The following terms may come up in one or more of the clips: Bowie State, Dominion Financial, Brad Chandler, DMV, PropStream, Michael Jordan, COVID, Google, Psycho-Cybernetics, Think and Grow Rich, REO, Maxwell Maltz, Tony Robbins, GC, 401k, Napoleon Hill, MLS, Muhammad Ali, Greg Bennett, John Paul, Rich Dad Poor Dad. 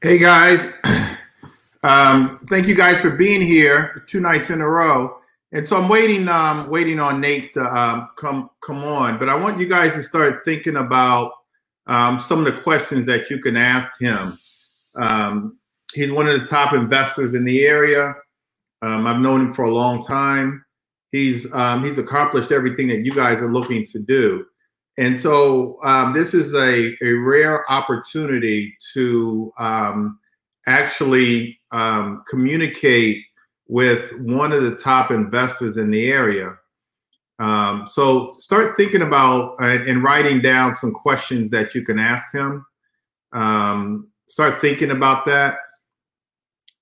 Hey guys, thank you guys for being here 2 nights in a row. And so I'm waiting on Nate to come on, but I want you guys to start thinking about some of the questions that you can ask him. He's one of the top investors in the area. I've known him for a long time. He's accomplished everything that you guys are looking to do. And so this is a rare opportunity to actually communicate with one of the top investors in the area. So start thinking about and writing down some questions that you can ask him. Start thinking about that,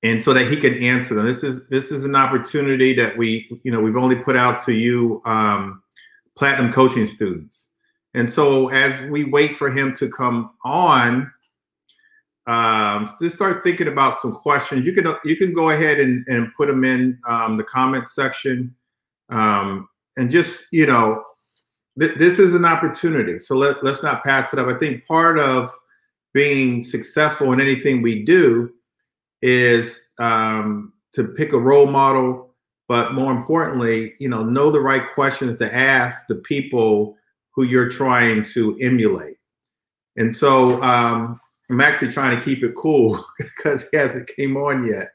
and so that he can answer them. This is an opportunity that we've only put out to you platinum coaching students. And so as we wait for him to come on, just start thinking about some questions. You can go ahead and put them in the comment section, and just this is an opportunity. So let's not pass it up. I think part of being successful in anything we do is to pick a role model, but more importantly, know the right questions to ask the people who you're trying to emulate. And so I'm actually trying to keep it cool because he hasn't came on yet.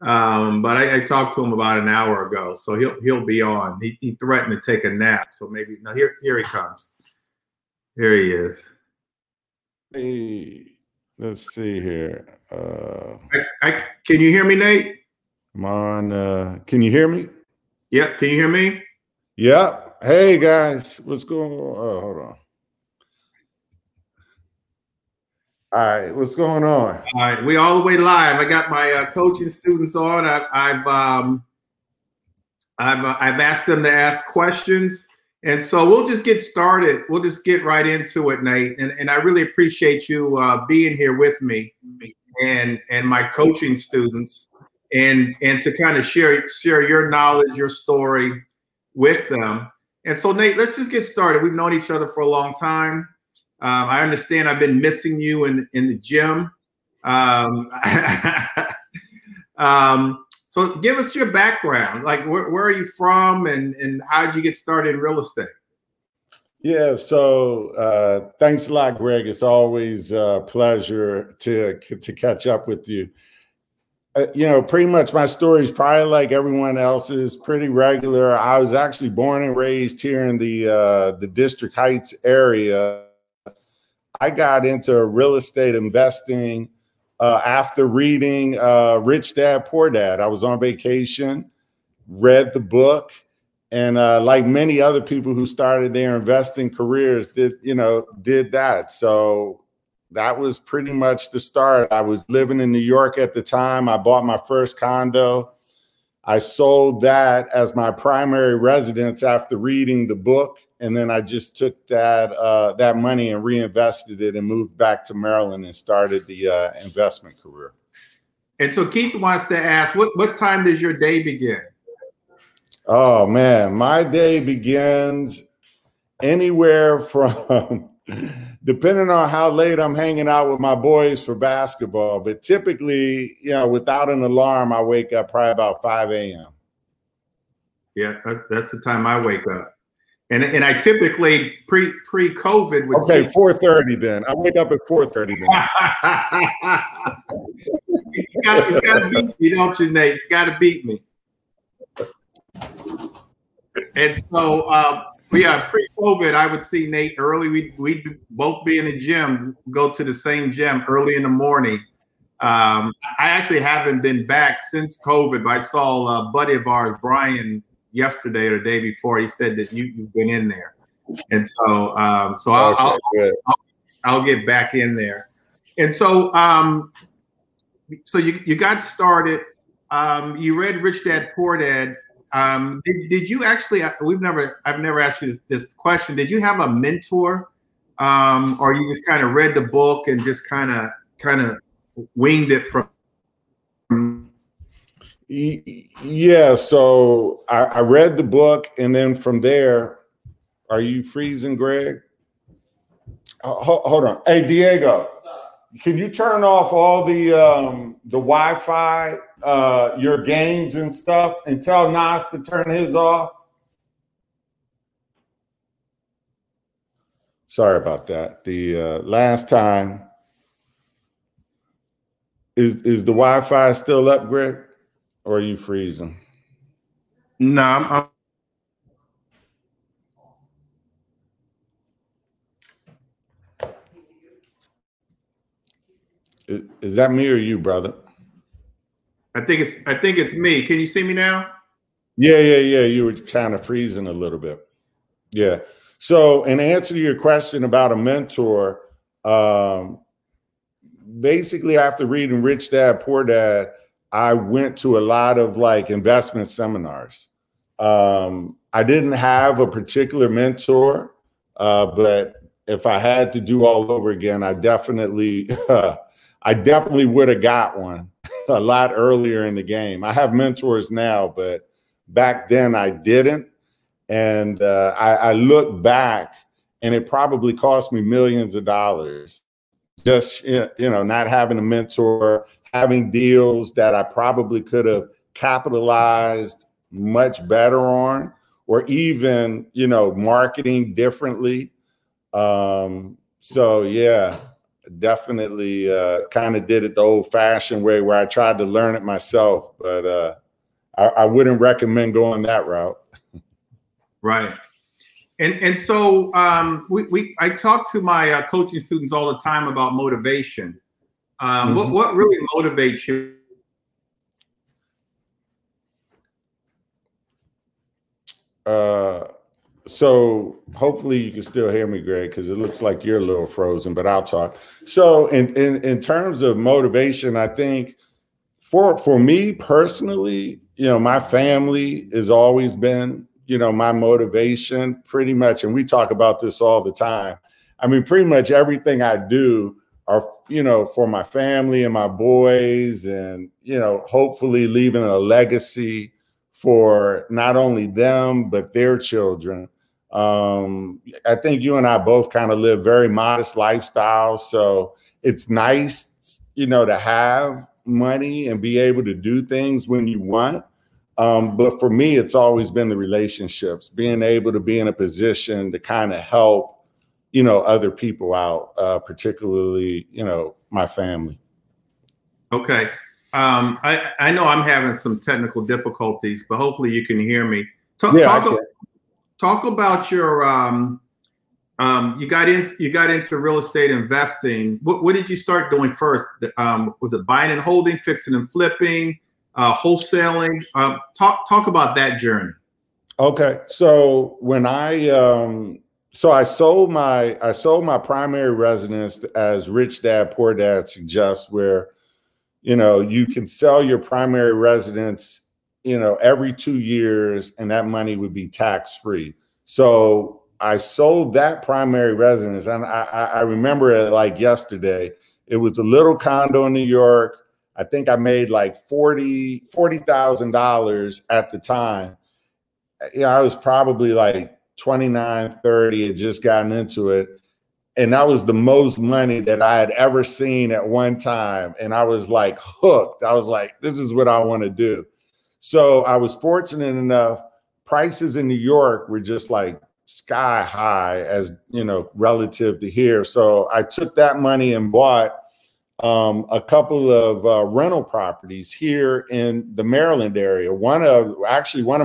But I talked to him about an hour ago, so he'll be on. He threatened to take a nap, so maybe now here he comes. Here he is. Hey, let's see here. I can you hear me, Nate? Come on, can you hear me? Yep. Can you hear me? Yep. Hey guys, what's going on? Oh, hold on. All right, what's going on? All right, we all the way live. I got my coaching students on. I've asked them to ask questions, and so we'll just get started. We'll just get right into it, Nate. And I really appreciate you being here with me and my coaching students, and to kind of share your knowledge, your story with them. And so, Nate, let's just get started. We've known each other for a long time. I understand I've been missing you in the gym. So give us your background. Like, where are you from and how did you get started in real estate? Yeah, so thanks a lot, Greg. It's always a pleasure to catch up with you. Pretty much my story is probably like everyone else's, pretty regular. I was actually born and raised here in the District Heights area. I got into real estate investing after reading Rich Dad Poor Dad. I was on vacation, read the book, and like many other people who started their investing careers did that. So that was pretty much the start. I was living in New York at the time. I bought my first condo. I sold that as my primary residence after reading the book. And then I just took that money and reinvested it and moved back to Maryland and started the investment career. And so Keith wants to ask, what time does your day begin? Oh, man, my day begins anywhere from... depending on how late I'm hanging out with my boys for basketball. But typically, without an alarm, I wake up probably about 5 a.m. Yeah, that's the time I wake up. And I typically pre-COVID would okay, 4:30 then. I wake up at 4:30 then. you gotta beat me, don't you, Nate? You gotta beat me. And so pre-COVID, I would see Nate early. We'd both be in the gym, go to the same gym early in the morning. I actually haven't been back since COVID, but I saw a buddy of ours, Brian, yesterday or the day before. He said that you've been in there. And so I'll get back in there. And so you got started. You read Rich Dad Poor Dad. Did you actually? I've never asked you this question. Did you have a mentor, or you just kind of read the book and just kind of winged it from? Yeah. So I read the book, and then from there, are you freezing, Greg? Hold on. Hey, Diego, can you turn off all the Wi-Fi, your games and stuff, and tell Nas to turn his off? Sorry about that. The last time. Is the Wi-Fi still up, Greg? Or are you freezing? No, I'm Is that me or you, brother? I think it's me. Can you see me now? Yeah. You were kind of freezing a little bit. Yeah. So in answer to your question about a mentor, basically after reading Rich Dad, Poor Dad, I went to a lot of like investment seminars. I didn't have a particular mentor, but if I had to do all over again, I definitely would have got one a lot earlier in the game. I have mentors now, but back then I didn't. And I look back, and it probably cost me millions of dollars just, not having a mentor, having deals that I probably could have capitalized much better on, or even, marketing differently. So, yeah. Definitely kind of did it the old-fashioned way, where I tried to learn it myself, but I wouldn't recommend going that route. Right, and so I talk to my coaching students all the time about motivation. What really motivates you? So hopefully you can still hear me, Greg, because it looks like you're a little frozen, but I'll talk. So in terms of motivation, I think for me personally, my family has always been, my motivation pretty much. And we talk about this all the time. I mean, pretty much everything I do are, for my family and my boys, and, hopefully leaving a legacy for not only them, but their children. I think you and I both kind of live very modest lifestyles. So it's nice, to have money and be able to do things when you want. But for me, it's always been the relationships, being able to be in a position to kind of help, other people out, particularly, my family. Okay. I know I'm having some technical difficulties, but hopefully you can hear me. Talk about your you got into real estate investing. What did you start doing first? Was it buying and holding, fixing and flipping, wholesaling? Talk about that journey. Okay, so when I sold my primary residence, as Rich Dad Poor Dad suggests, where you can sell your primary residence, every 2 years, and that money would be tax-free. So I sold that primary residence, and I remember it like yesterday. It was a little condo in New York. I think I made like $40,000 at the time. I was probably like 29, 30, had just gotten into it. And that was the most money that I had ever seen at one time. And I was like hooked. I was like, this is what I want to do. So I was fortunate enough. Prices in New York were just like sky high, as relative to here. So I took that money and bought a couple of rental properties here in the Maryland area. One of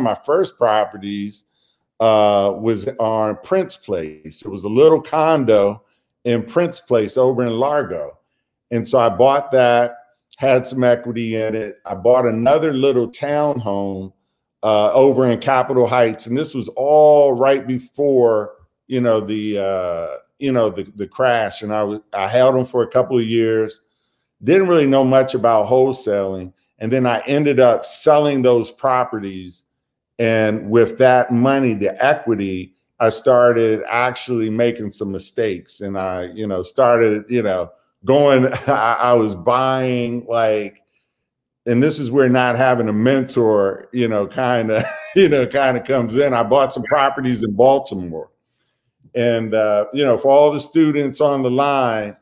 my first properties was on Prince Place. It was a little condo in Prince Place over in Largo. And so I bought that, had some equity in it. I bought another little townhome over in Capitol Heights. And this was all right before, the crash. And I held them for a couple of years, didn't really know much about wholesaling. And then I ended up selling those properties. And with that money, the equity, I started actually making some mistakes. And I, started, going, I was buying like and this is where not having a mentor, kind of comes in. I bought some properties in Baltimore, and for all the students on the line,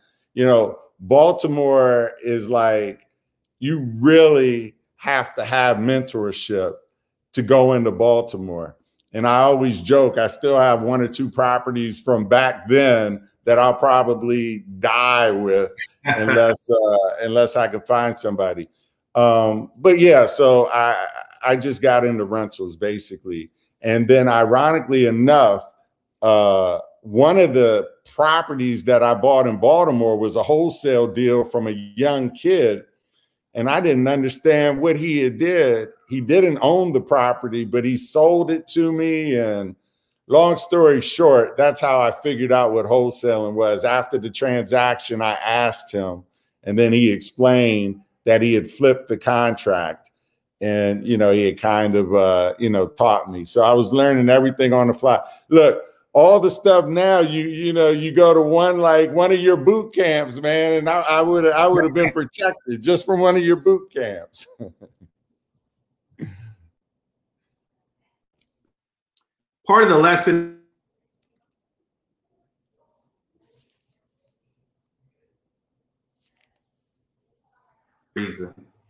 Baltimore is like, you really have to have mentorship to go into Baltimore. And I always joke, I still have one or two properties from back then that I'll probably die with unless I can find somebody. But yeah, so I just got into rentals basically. And then ironically enough, one of the properties that I bought in Baltimore was a wholesale deal from a young kid. And I didn't understand what he had did. He didn't own the property, but he sold it to me. And long story short, that's how I figured out what wholesaling was. After the transaction, I asked him, and then he explained that he had flipped the contract, and he had kind of taught me. So I was learning everything on the fly. Look, all the stuff now, you go to one of your boot camps, man, and I would have been protected just from one of your boot camps. Part of the lesson.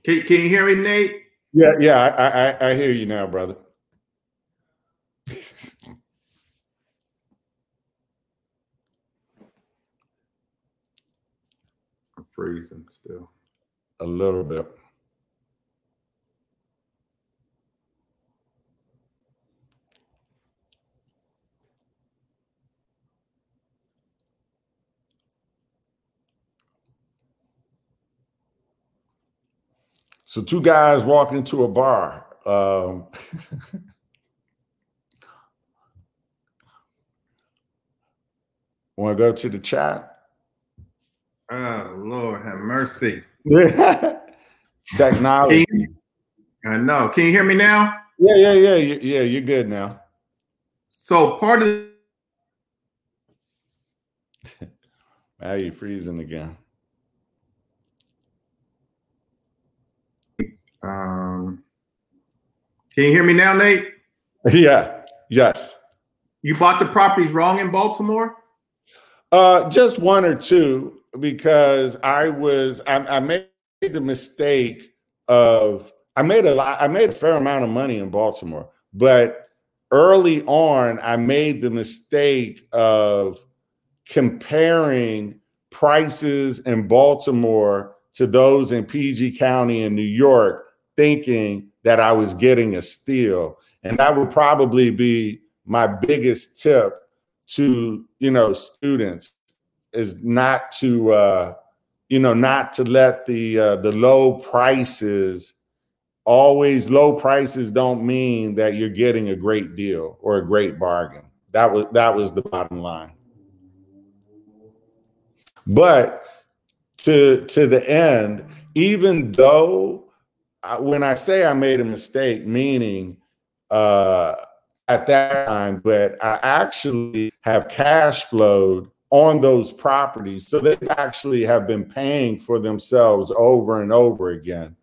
Can you hear me, Nate? Yeah, I hear you now, brother. I'm freezing still. A little bit. So two guys walk into a bar. Want to go to the chat? Oh, Lord have mercy. Technology. I know. Can you hear me now? Yeah. You're good now. So part of now you're freezing again. Can you hear me now, Nate? Yeah. Yes. You bought the properties wrong in Baltimore? Just one or two, because I made the mistake of I made a fair amount of money in Baltimore, but early on I made the mistake of comparing prices in Baltimore to those in PG County in New York, thinking that I was getting a steal. And that would probably be my biggest tip to, students, is not to, not to let the low prices, always low prices don't mean that you're getting a great deal or a great bargain. That was the bottom line. But to the end, even though when I say I made a mistake, meaning at that time, but I actually have cash flowed on those properties. So they actually have been paying for themselves over and over again.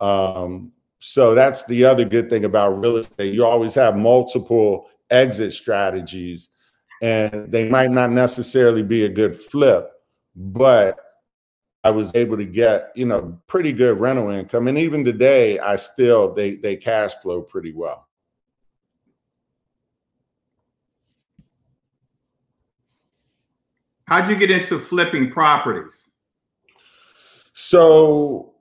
So that's the other good thing about real estate. You always have multiple exit strategies, and they might not necessarily be a good flip, but I was able to get, pretty good rental income. And even today, I still, they cash flow pretty well. How'd you get into flipping properties? So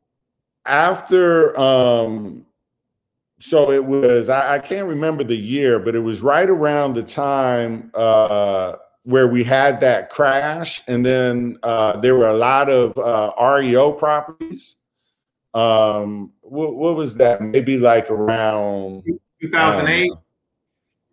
after, it was, I can't remember the year, but it was right around the time, where we had that crash, and then there were a lot of REO properties. What was that? Maybe like around 2008?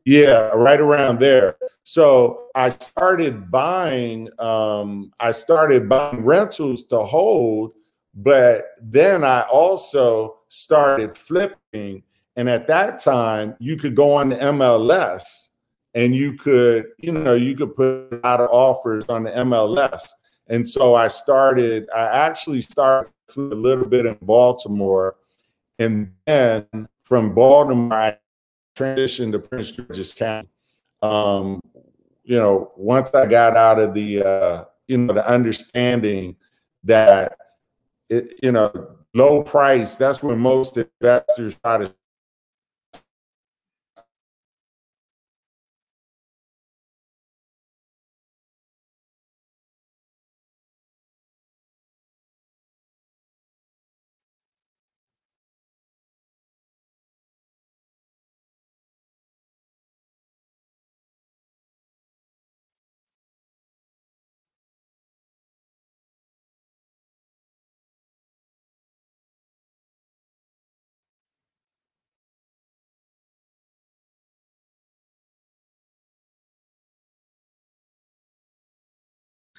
Yeah, right around there. So I started buying rentals to hold, but then I also started flipping. And at that time, you could go on the MLS, and you could put out offers on the MLS. And so I actually started a little bit in Baltimore, And then from Baltimore, I transitioned to Prince George's County. Once I got out of the understanding that, low price, that's when most investors try to.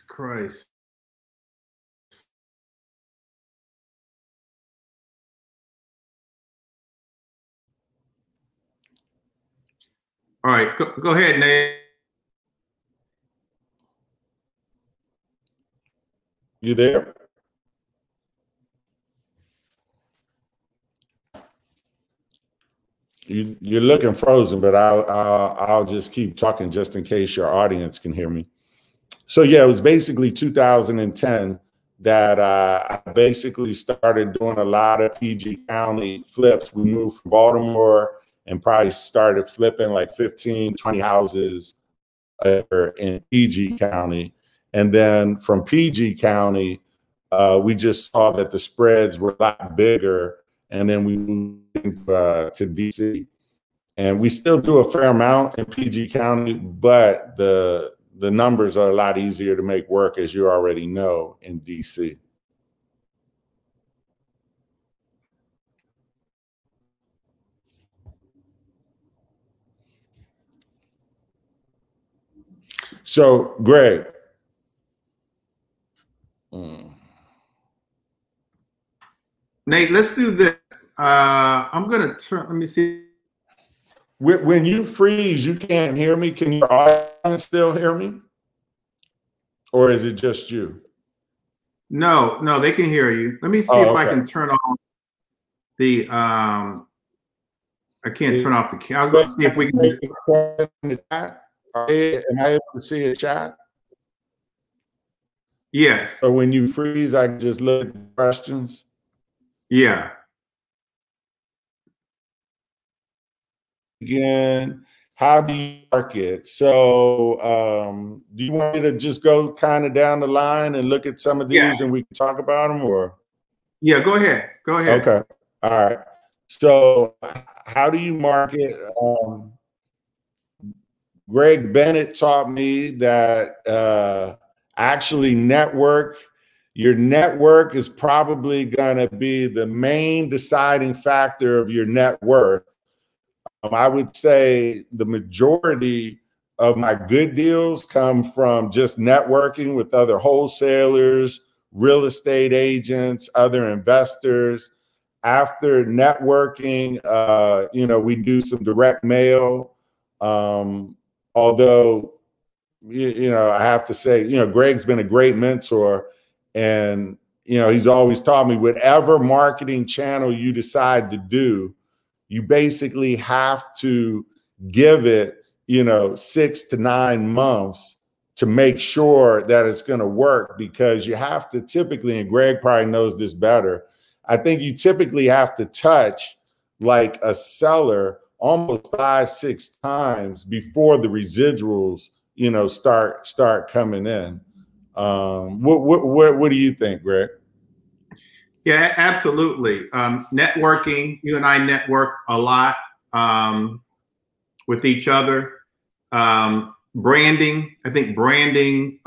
Christ. All right, go ahead, Nate. You there? You're looking frozen, but I'll just keep talking just in case your audience can hear me. So yeah, it was basically 2010 that I basically started doing a lot of PG County flips. We moved from Baltimore and probably started flipping like 15, 20 houses in PG County. And then from PG County, we just saw that the spreads were a lot bigger. And then we moved to DC. And we still do a fair amount in PG County, but the numbers are a lot easier to make work, as you already know, in DC. So, Greg. Nate, let's do this. I'm going to turn, let me see. When you freeze, you can't hear me. Can your audience still hear me? Or is it just you? No, they can hear you. Let me see if I can turn off the, I can't turn off the, I was going to see if we can. Am I able to see a chat? Yes. So when you freeze, I can just look at the questions? Yeah. Again, how do you market? So do you want me to just go kind of down the line and look at some of these and we can talk about them? Or yeah, go ahead. Okay. All right. So how do you market? Greg Bennett taught me that actually network. Your network is probably going to be the main deciding factor of your net worth. I would say the majority of my good deals come from just networking with other wholesalers, real estate agents, other investors. After networking, we do some direct mail. Although, I have to say, Greg's been a great mentor, and, he's always taught me whatever marketing channel you decide to do, you basically have to give it, 6 to 9 months to make sure that it's going to work, because you have to typically, and Greg probably knows this better, I think you typically have to touch like a seller almost 5-6 times before the residuals, start coming in. What do you think, Greg? Yeah, absolutely. Networking, you and I network a lot with each other. Branding, I think branding,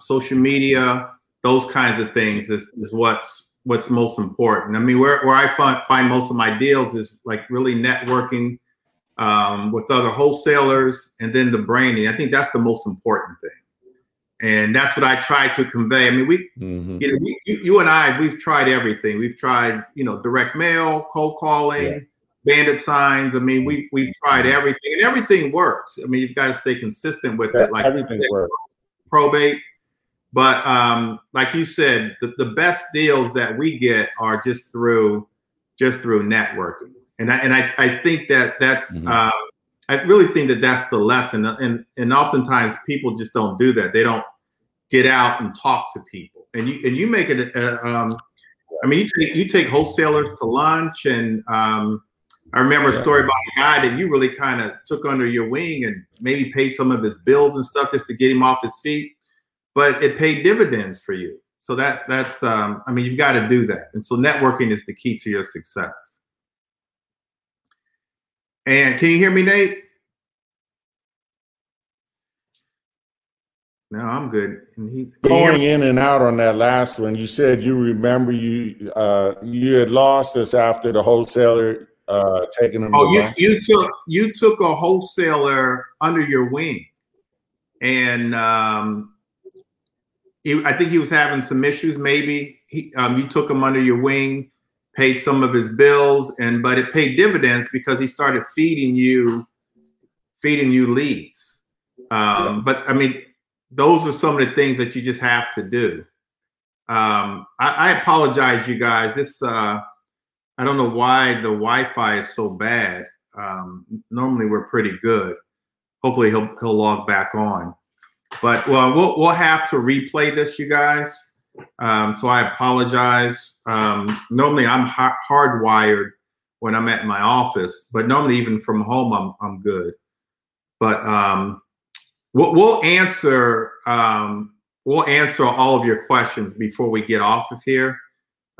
social media, those kinds of things is what's most important. I mean, where I find most of my deals is like really networking with other wholesalers, and then the branding. I think that's the most important thing. And that's what I try to convey. I mean, you and I, we've tried everything. We've tried, direct mail, cold calling, bandit signs. I mean, we've tried everything, and everything works. I mean, you've got to stay consistent with it. Like everything works. Probate. But like you said, the best deals that we get are just through just through networking. And I think that that's, mm-hmm. I really think that that's the lesson. And oftentimes people just don't do that. They don't get out and talk to people. And you make it, I mean, you take wholesalers to lunch. And I remember a story about a guy that you really kind of took under your wing and maybe paid some of his bills and stuff just to get him off his feet, but it paid dividends for you. So that's I mean, you've got to do that. And so networking is the key to your success. And can you hear me, Nate? No, I'm good. And he's going in and out on that last one. You said you remember you had lost us after the wholesaler taking them. Oh, you took a wholesaler under your wing, and I think he was having some issues. Maybe you took him under your wing, paid some of his bills, but it paid dividends because he started feeding you leads. But I mean, those are some of the things that you just have to do. I apologize, you guys. This I don't know why the Wi-Fi is so bad. Normally we're pretty good. Hopefully he'll log back on. But well, we'll have to replay this, you guys. So I apologize. Normally I'm hardwired when I'm at my office, but normally even from home I'm good. But we'll answer all of your questions before we get off of here.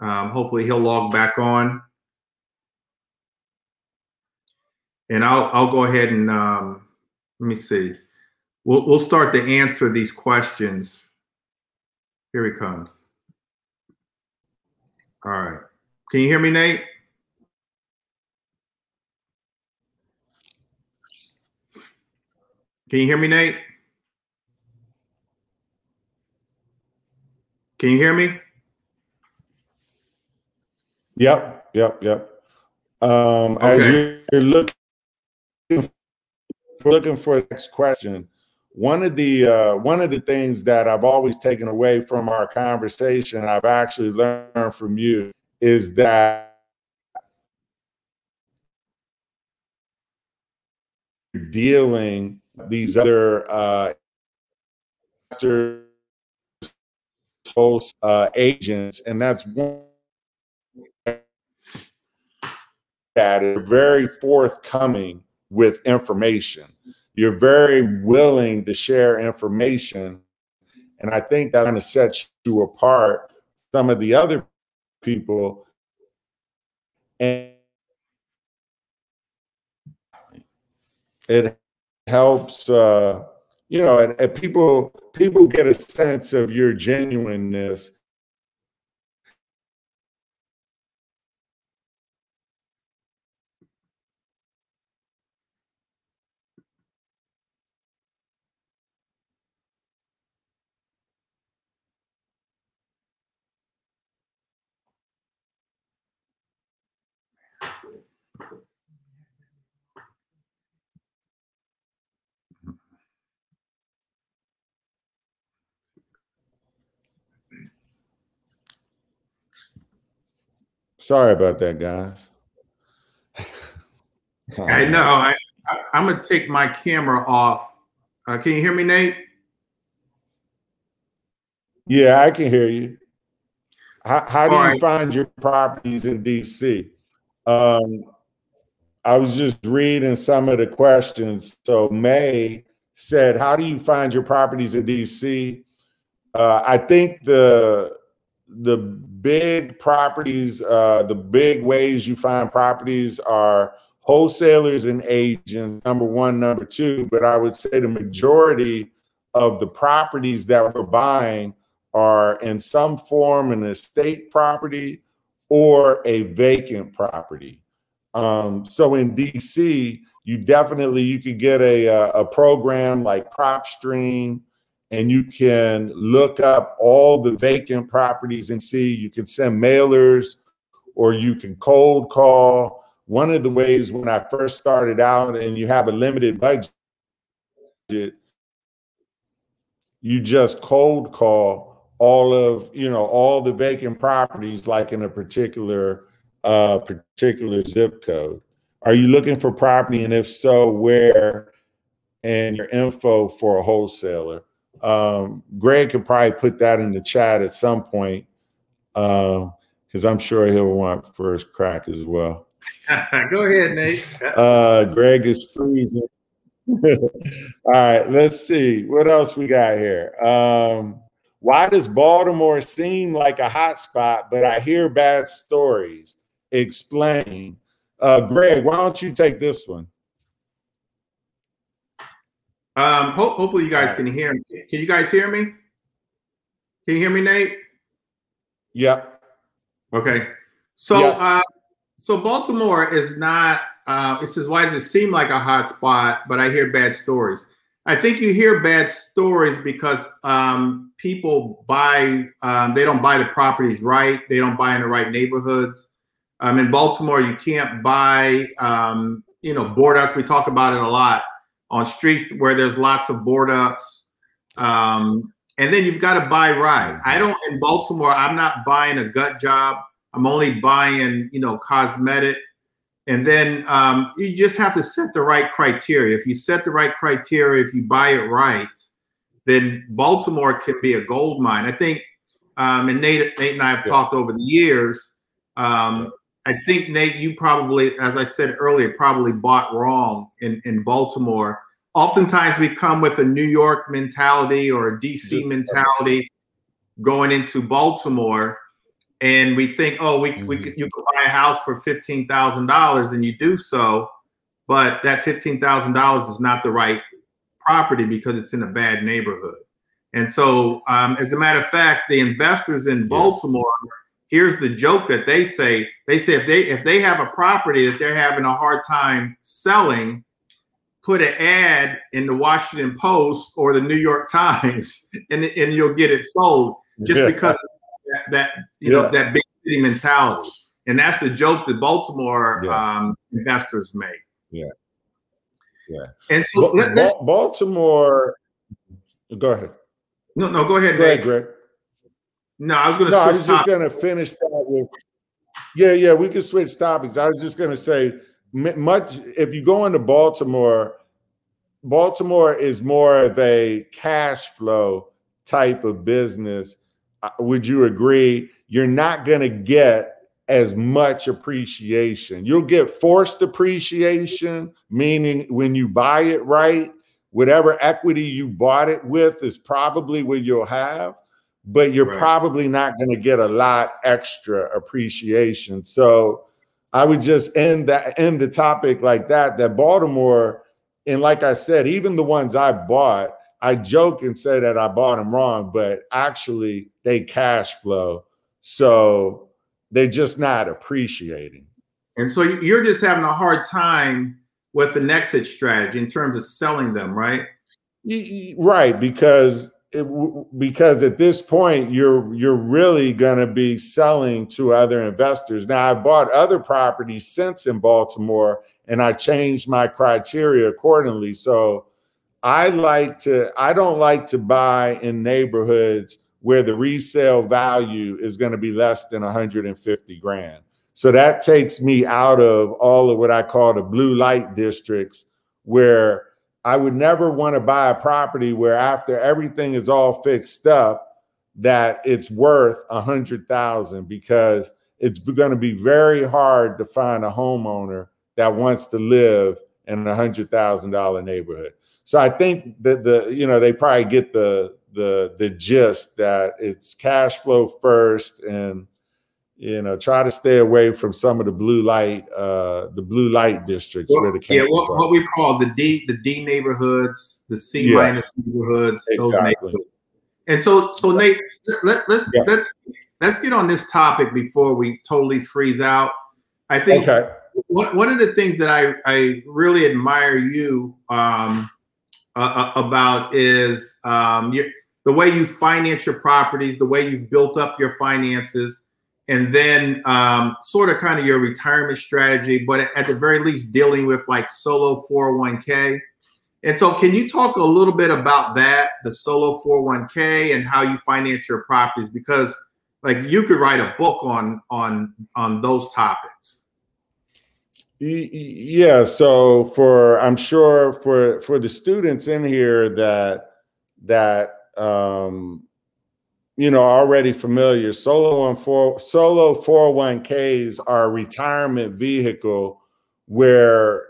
Hopefully he'll log back on, and I'll go ahead and let me see. We'll start to answer these questions. Here he comes. All right. Can you hear me, Nate? Can you hear me, Nate? Can you hear me? Yep. Okay. As you're looking for the next question, one of the things that I've always taken away from our conversation, I've actually learned from you, is that dealing these other agents, and that's one that is very forthcoming with information. You're very willing to share information. And I think that kind of sets you apart some of the other people. And it helps, and people get a sense of your genuineness. Sorry about that, guys. I know. I'm going to take my camera off. Can you hear me, Nate? Yeah, I can hear you. How do you find your properties in D.C.? I was just reading some of the questions. So May said, how do you find your properties in D.C.? I think the big properties, the big ways you find properties are wholesalers and agents, number one, number two. But I would say the majority of the properties that we're buying are in some form an estate property or a vacant property. So in DC, you could get a program like PropStream, and you can look up all the vacant properties and see. You can send mailers, or you can cold call. One of the ways when I first started out, and you have a limited budget, you just cold call all of all the vacant properties, like in a particular particular zip code? Are you looking for property? And if so, where? And your info for a wholesaler. Greg could probably put that in the chat at some point, because I'm sure he'll want first crack as well. Go ahead, Nate. Greg is freezing. All right, let's see. What else we got here? Why does Baltimore seem like a hot spot, but I hear bad stories? Explain. Greg, why don't you take this one? Hopefully you guys can hear me. Can you guys hear me? Can you hear me, Nate? Yep. Okay. So, yes. So Baltimore is not, it says, why does it seem like a hot spot, but I hear bad stories? I think you hear bad stories because people buy, they don't buy the properties right. They don't buy in the right neighborhoods. In Baltimore, you can't buy, board ups. We talk about it a lot on streets where there's lots of board ups. And then you've got to buy right. In Baltimore, I'm not buying a gut job. I'm only buying, cosmetic. And then you just have to set the right criteria. If you set the right criteria, if you buy it right, then Baltimore can be a gold mine. I think, and Nate and I have talked over the years. I think, Nate, you probably, as I said earlier, probably bought wrong in Baltimore. Oftentimes we come with a New York mentality or a DC mentality going into Baltimore. And we think, you can buy a house for $15,000, and you do so, but that $15,000 is not the right property because it's in a bad neighborhood. And so, as a matter of fact, the investors in Baltimore, here's the joke that they say if they have a property that they're having a hard time selling, put an ad in the Washington Post or the New York Times, and you'll get it sold because. That big city mentality, and that's the joke that Baltimore investors make. And so Baltimore. Go ahead. No. Go ahead, Greg. No, I was going to. No, I was just going to finish that with. Yeah, we can switch topics. I was just going to say, if you go into Baltimore, Baltimore is more of a cash flow type of business. Would you agree? You're not going to get as much appreciation. You'll get forced appreciation, meaning when you buy it right, whatever equity you bought it with is probably what you'll have, but you're probably not going to get a lot extra appreciation. So I would just end the topic like that Baltimore, and like I said, even the ones I bought, I joke and say that I bought them wrong, but actually they cash flow. So they're just not appreciating. And so you're just having a hard time with the exit strategy in terms of selling them, right? Right. Because at this point, you're really going to be selling to other investors. Now, I bought other properties since in Baltimore, and I changed my criteria accordingly. So I don't like to buy in neighborhoods where the resale value is going to be less than $150,000. So that takes me out of all of what I call the blue light districts, where I would never want to buy a property where after everything is all fixed up that it's worth $100,000, because it's going to be very hard to find a homeowner that wants to live in a $100,000 neighborhood. So I think that they probably get the gist that it's cash flow first, and try to stay away from some of the blue light districts where the cash flow. What we call the D neighborhoods, the C minus neighborhoods, those neighborhoods. And so Nate, let's get on this topic before we totally freeze out. I think one of the things that I really admire you about is the way you finance your properties, the way you've built up your finances, and then sort of kind of your retirement strategy, but at the very least dealing with like solo 401k. And so can you talk a little bit about that, the solo 401k, and how you finance your properties? Because Like you could write a book on those topics. Yeah. So I'm sure for the students in here that you know, already familiar, solo 401ks are a retirement vehicle where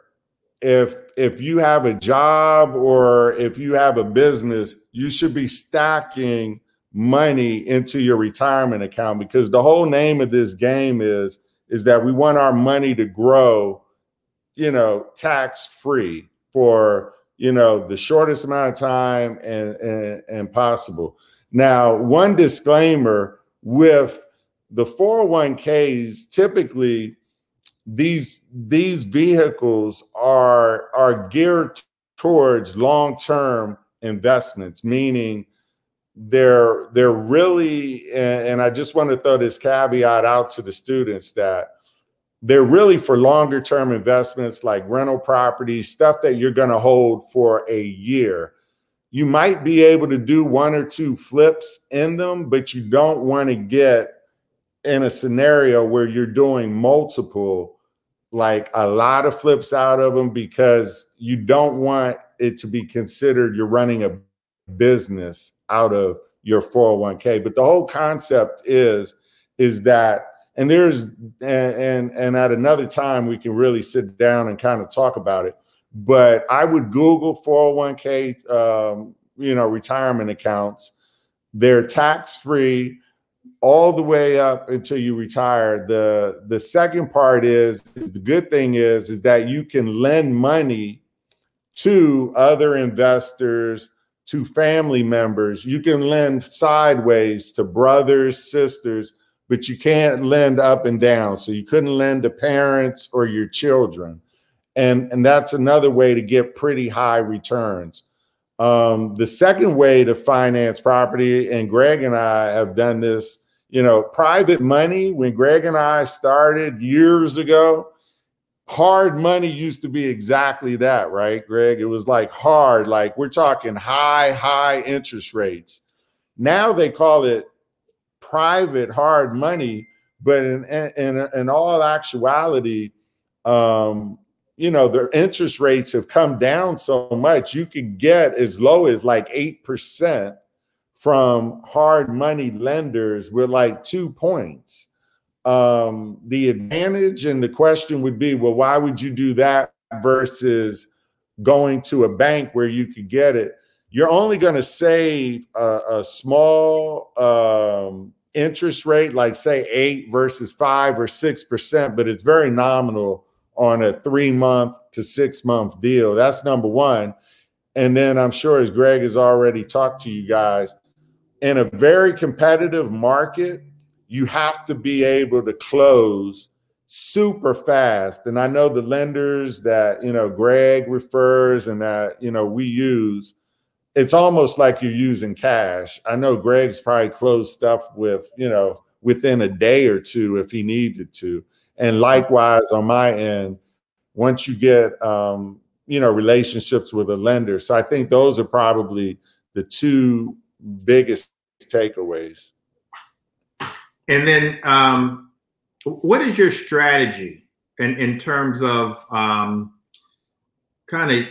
if you have a job or if you have a business, you should be stacking money into your retirement account, because the whole name of this game is that we want our money to grow, you know, tax free for, you know, the shortest amount of time and possible. Now, one disclaimer with the 401ks, typically these vehicles are geared towards long-term investments, meaning they're really, and I just want to throw this caveat out to the students, that they're really for longer-term investments like rental properties, stuff that you're going to hold for a year. You might be able to do one or two flips in them, but you don't want to get in a scenario where you're doing multiple, like a lot of flips out of them, because you don't want it to be considered you're running a business out of your 401k. But the whole concept is that, and there's, and at another time we can really sit down and kind of talk about it. But I would Google 401k, you know, retirement accounts. They're tax-free all the way up until you retire. The second part is the good thing is that you can lend money to other investors, to family members. You can lend sideways to brothers, sisters, but you can't lend up and down. So you couldn't lend to parents or your children. And that's another way to get pretty high returns. The second way to finance property, and Greg and I have done this, you know, private money. When Greg and I started years ago, hard money used to be exactly that, right, Greg? It was like hard, like we're talking high interest rates. Now they call it private hard money, but in all actuality, you know, their interest rates have come down so much. You can get as low as like 8% from hard money lenders with like 2 points. The advantage and the question would be, well, why would you do that versus going to a bank where you could get it? You're only going to save a small interest rate, like say 8 versus 5 or 6%, but it's very nominal on a 3-month to 6-month deal. That's number one. And then I'm sure, as Greg has already talked to you guys, in a very competitive market, you have to be able to close super fast. And I know the lenders that, you know, Greg refers and that, you know, we use, it's almost like you're using cash. I know Greg's probably closed stuff with, you know, within a day or two if he needed to. And likewise, on my end, once you get, you know, relationships with a lender. So I think those are probably the two biggest takeaways. And then what is your strategy in terms of kind of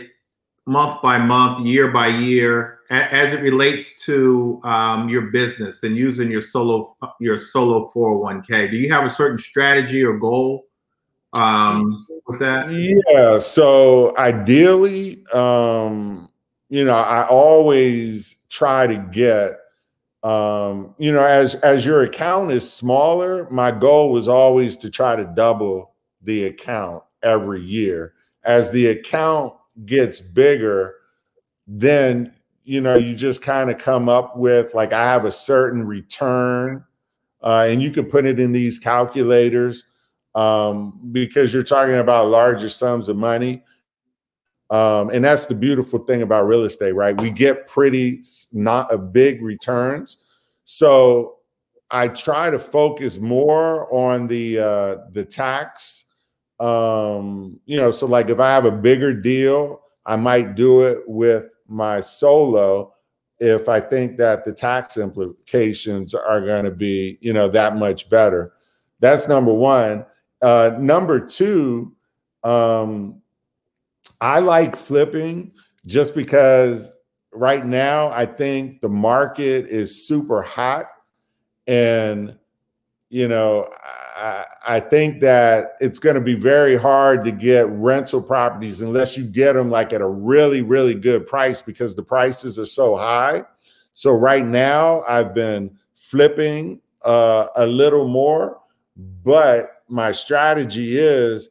month by month, year by year, as it relates to your business and using your solo 401k? Do you have a certain strategy or goal with that? Yeah. So ideally, you know, I always try to get, you know, as your account is smaller, my goal was always to try to double the account every year. As the account gets bigger, then, you know, you just kind of come up with, like, I have a certain return, and you can put it in these calculators because you're talking about larger sums of money. And that's the beautiful thing about real estate, right? We get pretty not a big returns. So I try to focus more on the tax, you know, so like if I have a bigger deal, I might do it with my solo, if I think that the tax implications are going to be, you know, that much better. That's number one. Number two, I like flipping just because right now I think the market is super hot. And, you know, I think that it's going to be very hard to get rental properties unless you get them like at a really, really good price because the prices are so high. So right now I've been flipping a little more, but my strategy is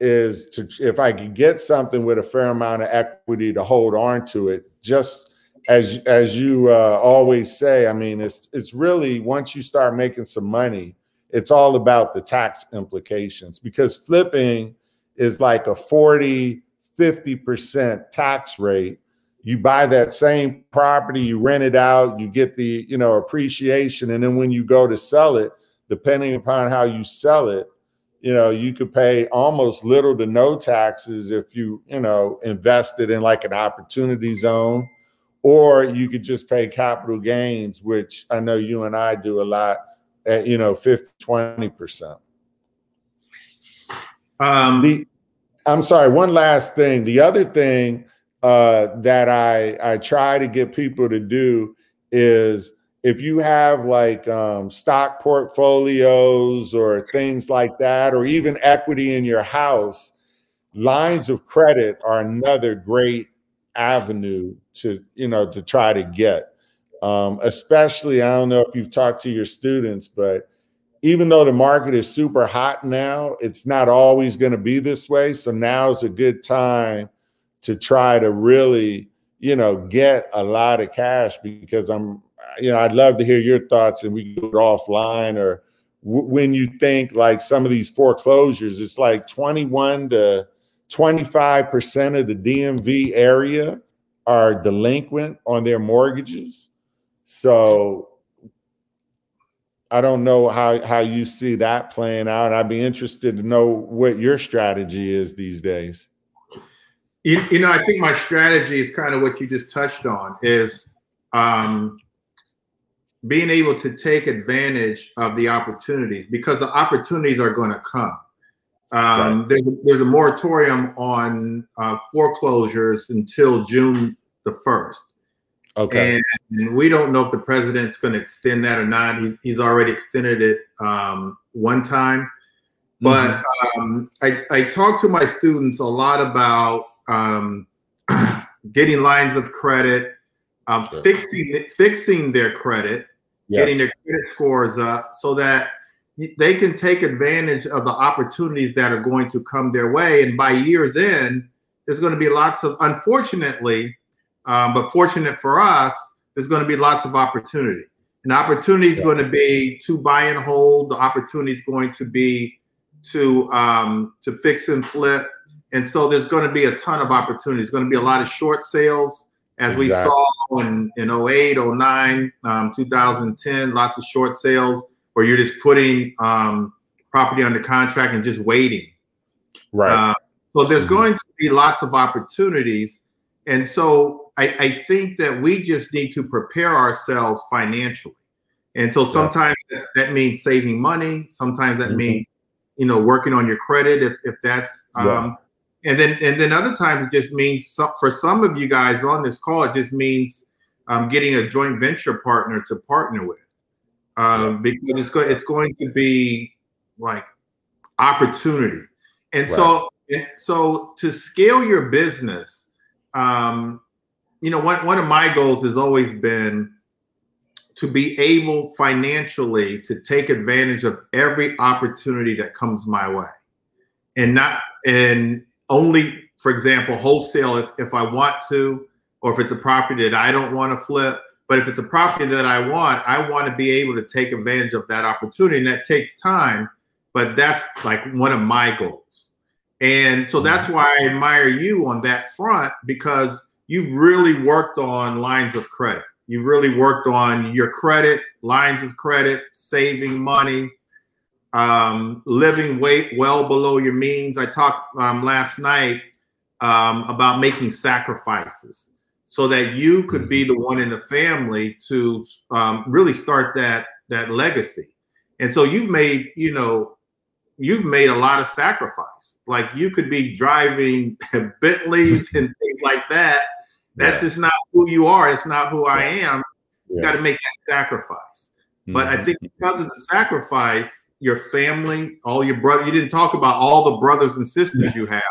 to, if I could get something with a fair amount of equity, to hold on to it. Just as you always say, I mean, it's really, once you start making some money, it's all about the tax implications, because flipping is like a 40, 50% tax rate. You buy that same property, you rent it out, you get the, you know, appreciation. And then when you go to sell it, depending upon how you sell it, you know, you could pay almost little to no taxes if you, you know, invested in like an opportunity zone, or you could just pay capital gains, which I know you and I do a lot at, you know, 20%. I'm sorry, one last thing. The other thing that I try to get people to do is, if you have like stock portfolios or things like that, or even equity in your house, lines of credit are another great avenue to, you know, to try to get. Especially, I don't know if you've talked to your students, but even though the market is super hot now, it's not always going to be this way. So now's a good time to try to really, you know, get a lot of cash, because I'm, you know, I'd love to hear your thoughts, and we can do it offline, or when you think like some of these foreclosures, it's like 21 to 25% of the DMV area are delinquent on their mortgages. So I don't know how you see that playing out. I'd be interested to know what your strategy is these days. You know, I think my strategy is kind of what you just touched on, is being able to take advantage of the opportunities, because the opportunities are going to come. Right. There's a moratorium on foreclosures until June the 1st. Okay. And we don't know if the president's going to extend that or not. He's already extended it one time. But I talk to my students a lot about getting lines of credit, fixing their credit, yes, getting their credit scores up so that they can take advantage of the opportunities that are going to come their way. And by year's end, there's going to be lots of, unfortunately, but fortunate for us, there's going to be lots of opportunity. And opportunity is going to be to buy and hold. The opportunity is going to be to fix and flip. And so there's going to be a ton of opportunities. There's going to be a lot of short sales, as we saw in 08, 09, 2010, lots of short sales, where you're just putting property under contract and just waiting. Right. So there's going to be lots of opportunities. And so I think that we just need to prepare ourselves financially. And so sometimes that means saving money. Sometimes that means, you know, working on your credit if that's, and then other times it just means, for some of you guys on this call, it just means getting a joint venture partner to partner with, because it's going to be like opportunity. And so to scale your business, you know, one of my goals has always been to be able financially to take advantage of every opportunity that comes my way, and only, for example, wholesale if I want to, or if it's a property that I don't want to flip. But if it's a property that I want to be able to take advantage of that opportunity, and that takes time, but that's like one of my goals. And so that's why I admire you on that front, because you've really worked on lines of credit. You really worked on your credit, lines of credit, saving money, living well below your means. I talked last night about making sacrifices. so that you could be the one in the family to really start that legacy. And so you've made a lot of sacrifice. Like, you could be driving Bentleys and things like that. That's just not who you are. It's not who I am. You got to make that sacrifice. Mm-hmm. But I think because of the sacrifice, your family, all your brothers, you didn't talk about all the brothers and sisters you have.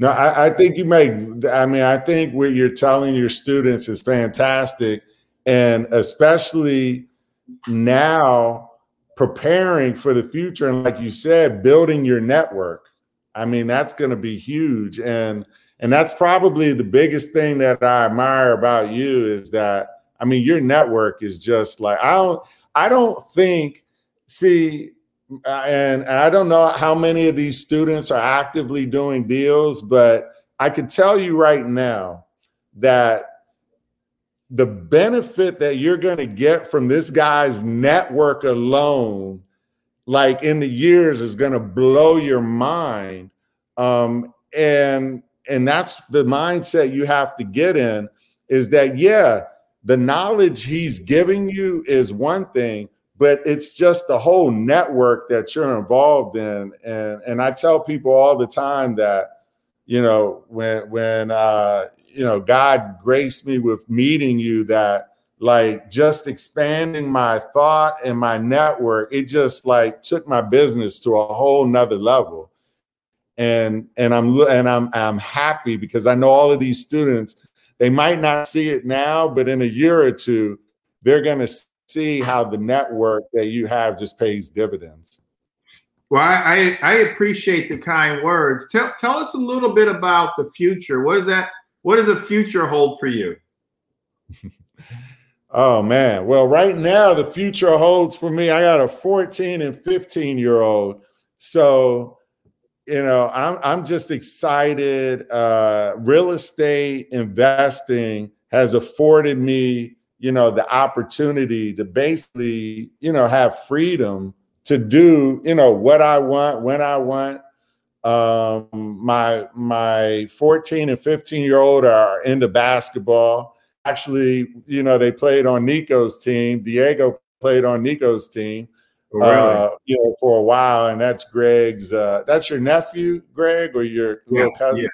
No, I think you make, I mean, I think what you're telling your students is fantastic. And especially now, preparing for the future. And like you said, building your network. I mean, that's going to be huge. And that's probably the biggest thing that I admire about you is that, I mean, your network is just like, and I don't know how many of these students are actively doing deals, but I could tell you right now that the benefit that you're going to get from this guy's network alone, like in the years, is going to blow your mind. And that's the mindset you have to get in, is that, the knowledge he's giving you is one thing, but it's just the whole network that you're involved in. And I tell people all the time that, when God graced me with meeting you, that like just expanding my thought and my network, it just like took my business to a whole nother level. And I'm happy because I know all of these students, they might not see it now, but in a year or two, they're going to see how the network that you have just pays dividends. Well, I appreciate the kind words. Tell us a little bit about the future. What does the future hold for you? Oh, man. Well, right now, the future holds for me, I got a 14 and 15-year-old. So, I'm just excited. Real estate investing has afforded me, the opportunity to basically, have freedom to do, what I want, when I want. My 14 and 15-year-old are into basketball. Actually, they played on Nico's team. Diego played on Nico's team. Really? For a while, and that's Greg's. That's your nephew, Greg, or your little cousin.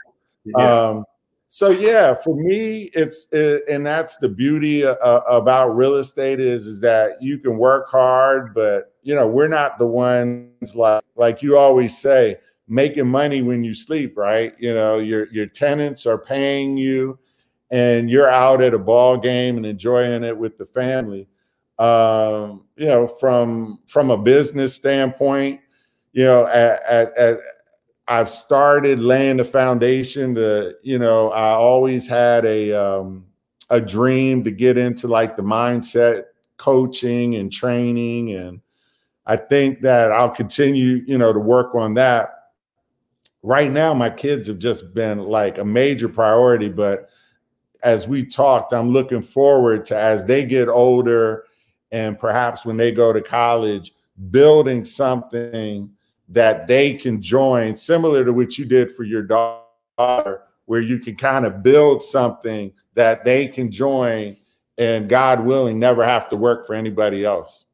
Yeah. For me, and that's the beauty about real estate is that you can work hard, but we're not the ones like you always say, making money when you sleep, right? Your tenants are paying you, and you're out at a ball game and enjoying it with the family. From a business standpoint, I've started laying the foundation to, I always had a dream to get into like the mindset coaching and training. And I think that I'll continue, to work on that. Right now, my kids have just been like a major priority, but as we talked, I'm looking forward to, as they get older, and perhaps when they go to college, building something that they can join, similar to what you did for your daughter, where you can kind of build something that they can join and, God willing, never have to work for anybody else.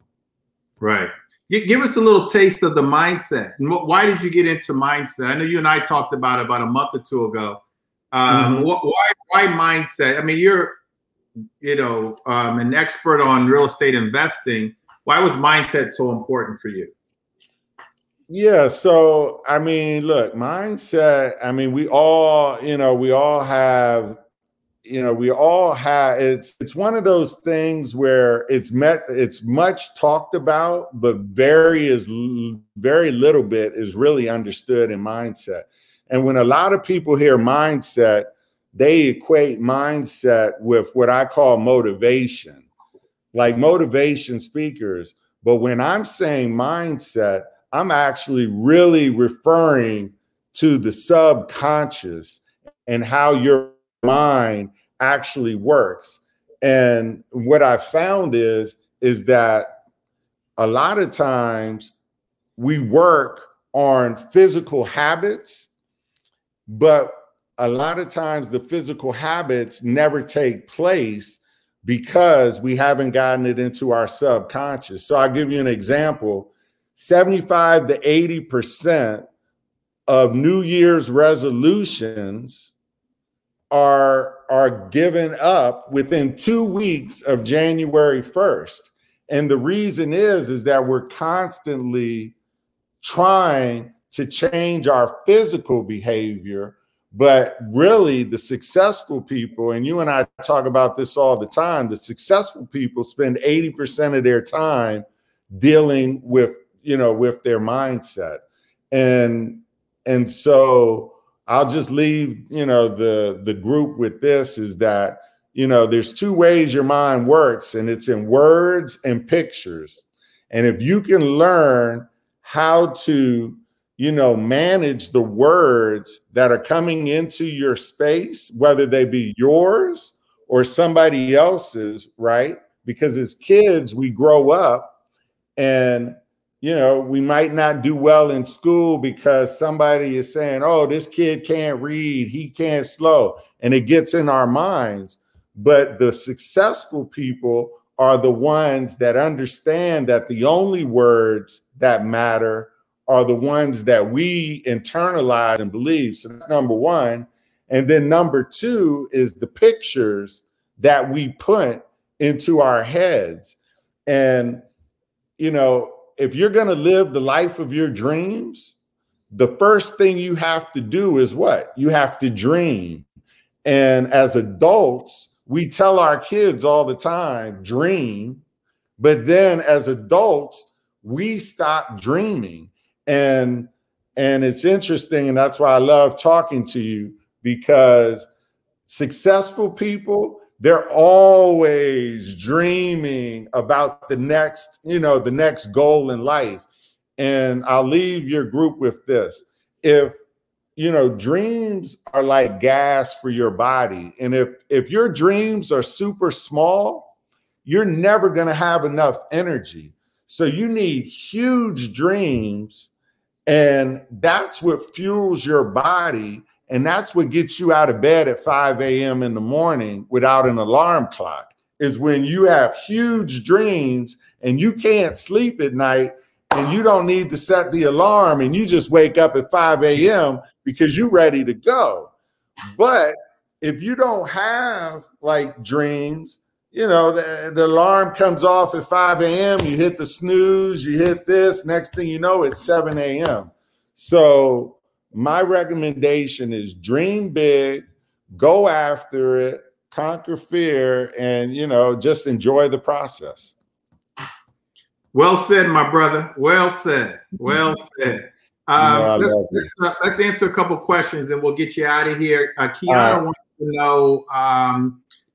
Right. Give us a little taste of the mindset. Why did you get into mindset? I know you and I talked about a month or two ago. Why mindset? I mean, you're, an expert on real estate investing. Why was mindset so important for you? Yeah. So, I mean, look, mindset, I mean, we all have, it's one of those things where it's much talked about, but very little bit is really understood in mindset. And when a lot of people hear mindset, they equate mindset with what I call motivation, like motivation speakers. But when I'm saying mindset, I'm actually really referring to the subconscious and how your mind actually works. And what I found is that a lot of times we work on physical habits, but a lot of times the physical habits never take place because we haven't gotten it into our subconscious. So I'll give you an example. 75 to 80% of New Year's resolutions are given up within 2 weeks of January 1st. And the reason is that we're constantly trying to change our physical behavior, but really the successful people, and you and I talk about this all the time, the successful people spend 80% of their time dealing with, you know, with their mindset. And so I'll just leave, you know, the group with this is that, you know, there's two ways your mind works, and it's in words and pictures. And if you can learn how to, you know, manage the words that are coming into your space, whether they be yours or somebody else's, right? Because as kids, we grow up and, you know, we might not do well in school because somebody is saying, oh, this kid can't read, he can't slow. And it gets in our minds. But the successful people are the ones that understand that the only words that matter are the ones that we internalize and believe. So that's number one. And then number two is the pictures that we put into our heads. And, you know, if you're going to live the life of your dreams, the first thing you have to do is what? You have to dream. And as adults, we tell our kids all the time, dream. But then as adults, we stop dreaming. And it's interesting. And that's why I love talking to you, because successful people, they're always dreaming about the next, you know, the next goal in life. And I'll leave your group with this. If, you know, dreams are like gas for your body. And if your dreams are super small, you're never going to have enough energy. So you need huge dreams, and that's what fuels your body. And that's what gets you out of bed at 5 a.m. in the morning without an alarm clock, is when you have huge dreams and you can't sleep at night and you don't need to set the alarm and you just wake up at 5 a.m. because you're ready to go. But if you don't have like dreams, you know, the alarm comes off at 5 a.m., you hit the snooze, you hit this, next thing you know, it's 7 a.m. So my recommendation is dream big, go after it, conquer fear, and, you know, just enjoy the process. Well said, my brother. Well said. Well said. Let's answer a couple questions and we'll get you out of here. Kiana wants to know,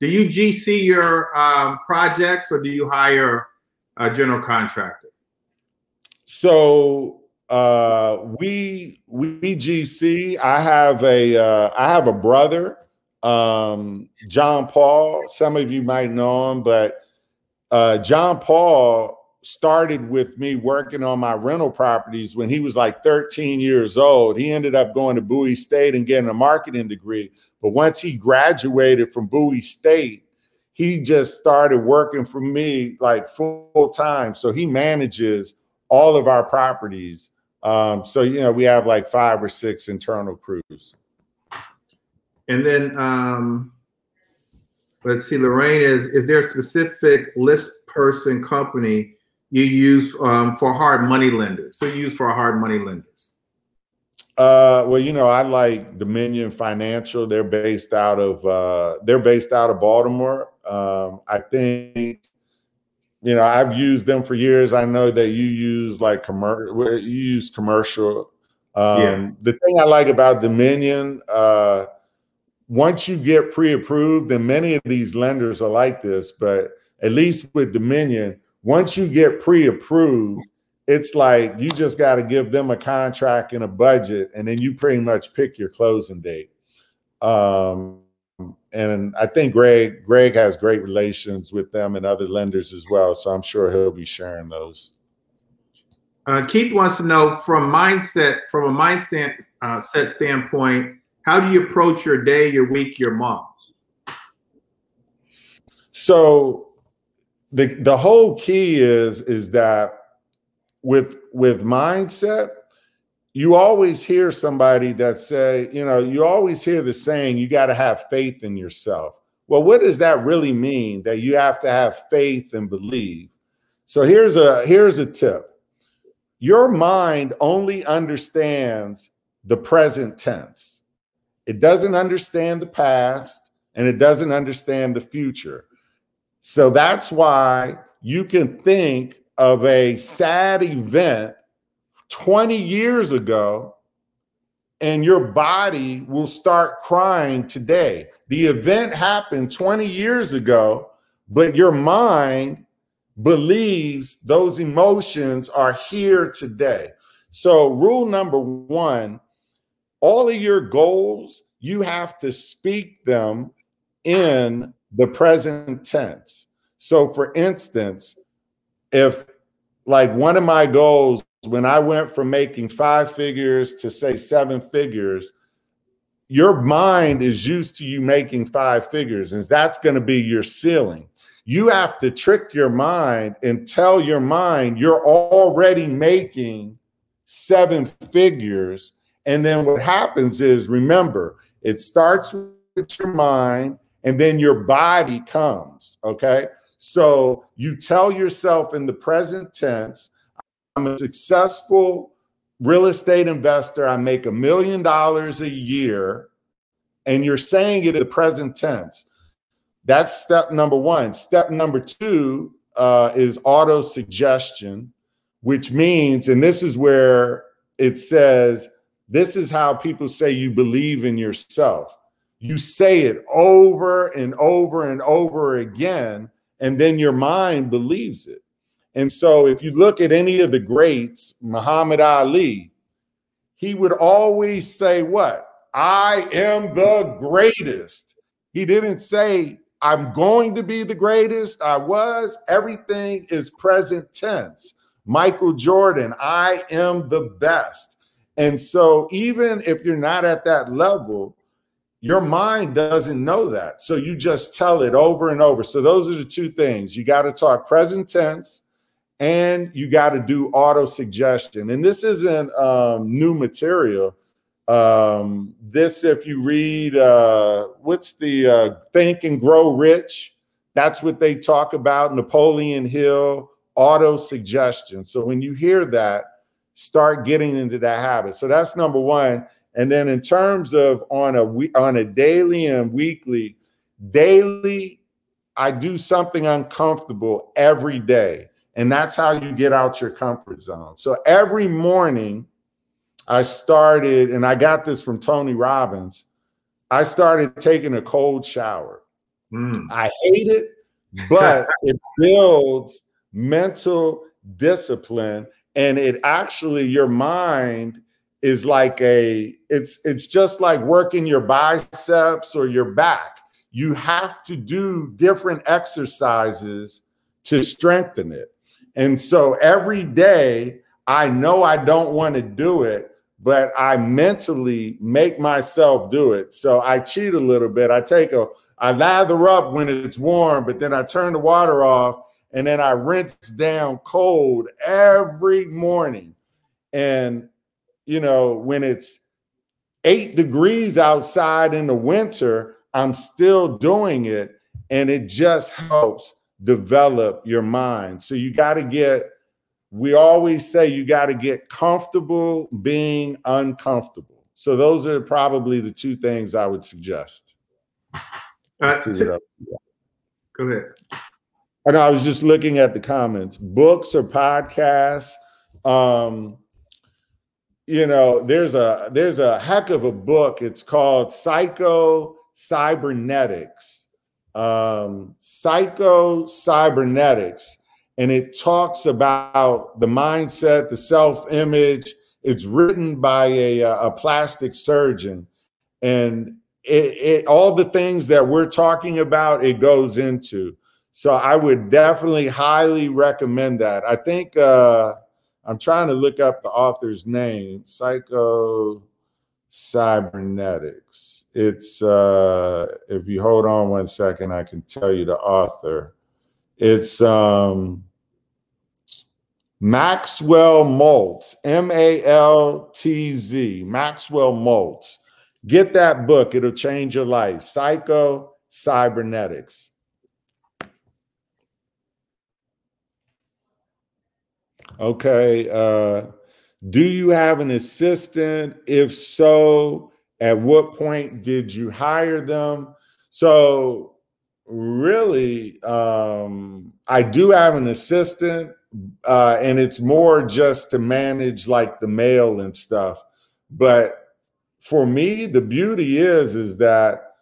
do you GC your projects or do you hire a general contractor? So we GC. I have a brother, John Paul. Some of you might know him, but John Paul started with me working on my rental properties when he was like 13 years old. He ended up going to Bowie State and getting a marketing degree. But once he graduated from Bowie State, he just started working for me like full time. So he manages all of our properties. So, you know, we have like 5 or 6 internal crews. And then let's see, Lorraine, is there a specific list person company you use for hard money lenders? So you use for hard money lenders? Well, you know, I like Dominion Financial. They're based out of Baltimore. I think, you know, I've used them for years. I know that you use like commercial. Yeah. The thing I like about Dominion, once you get pre-approved, and many of these lenders are like this, but at least with Dominion, once you get pre-approved, it's like you just got to give them a contract and a budget, and then you pretty much pick your closing date. And I think Greg has great relations with them and other lenders as well, so I'm sure he'll be sharing those. Keith wants to know, from a mindset standpoint, How do you approach your day, your week, your month? So the whole key is that with mindset, you always hear somebody that say, you know, you always hear the saying, you got to have faith in yourself. Well, what does that really mean, that you have to have faith and believe? So here's a tip. Your mind only understands the present tense. It doesn't understand the past, and it doesn't understand the future. So that's why you can think of a sad event 20 years ago, and your body will start crying today. The event happened 20 years ago, but your mind believes those emotions are here today. So rule number one, all of your goals, you have to speak them in the present tense. So for instance, if like one of my goals, when I went from making 5 figures to say 7 figures, your mind is used to you making 5 figures, and that's going to be your ceiling. You have to trick your mind and tell your mind you're already making 7 figures. And then what happens is, remember, it starts with your mind and then your body comes, okay? So you tell yourself in the present tense, I'm a successful real estate investor. I make $1 million a year. And you're saying it in the present tense. That's step number one. Step number two is auto-suggestion, which means, and this is where it says, this is how people say you believe in yourself. You say it over and over and over again, and then your mind believes it. And so if you look at any of the greats, Muhammad Ali, he would always say what? I am the greatest. He didn't say, I'm going to be the greatest. I was. Everything is present tense. Michael Jordan, I am the best. And so even if you're not at that level, your mind doesn't know that. So you just tell it over and over. So those are the two things. You got to talk present tense, and you got to do auto-suggestion. And this isn't new material. This, if you read, what's the Think and Grow Rich, that's what they talk about, Napoleon Hill, auto-suggestion. So when you hear that, start getting into that habit. So that's number one. And then in terms of on a daily and weekly, daily, I do something uncomfortable every day. And that's how you get out your comfort zone. So every morning I started, and I got this from Tony Robbins, I started taking a cold shower. I hate it, but it builds mental discipline. And it actually, your mind is like it's just like working your biceps or your back. You have to do different exercises to strengthen it. And so every day, I know I don't want to do it, but I mentally make myself do it. So I cheat a little bit. I lather up when it's warm, but then I turn the water off, and then I rinse down cold every morning. And, you know, when it's 8 degrees outside in the winter, I'm still doing it, and it just helps develop your mind. So you got to get, we always say you got to get comfortable being uncomfortable. So those are probably the two things I would suggest. Go ahead. And I was just looking at the comments, books or podcasts. You know, there's a heck of a book. It's called Psycho-Cybernetics. Psycho-Cybernetics, and it talks about the mindset, the self-image. It's written by a plastic surgeon, and it all the things that we're talking about, it goes into. So I would definitely highly recommend that. I think I'm trying to look up the author's name. Psycho Cybernetics. It's if you hold on one second, I can tell you the author. It's Maxwell Maltz, M-A-L-T-Z, Maxwell Maltz. Get that book. It'll change your life. Psycho-Cybernetics. Okay. Do you have an assistant? If so, at what point did you hire them? So really, I do have an assistant, and it's more just to manage like the mail and stuff. But for me, the beauty is that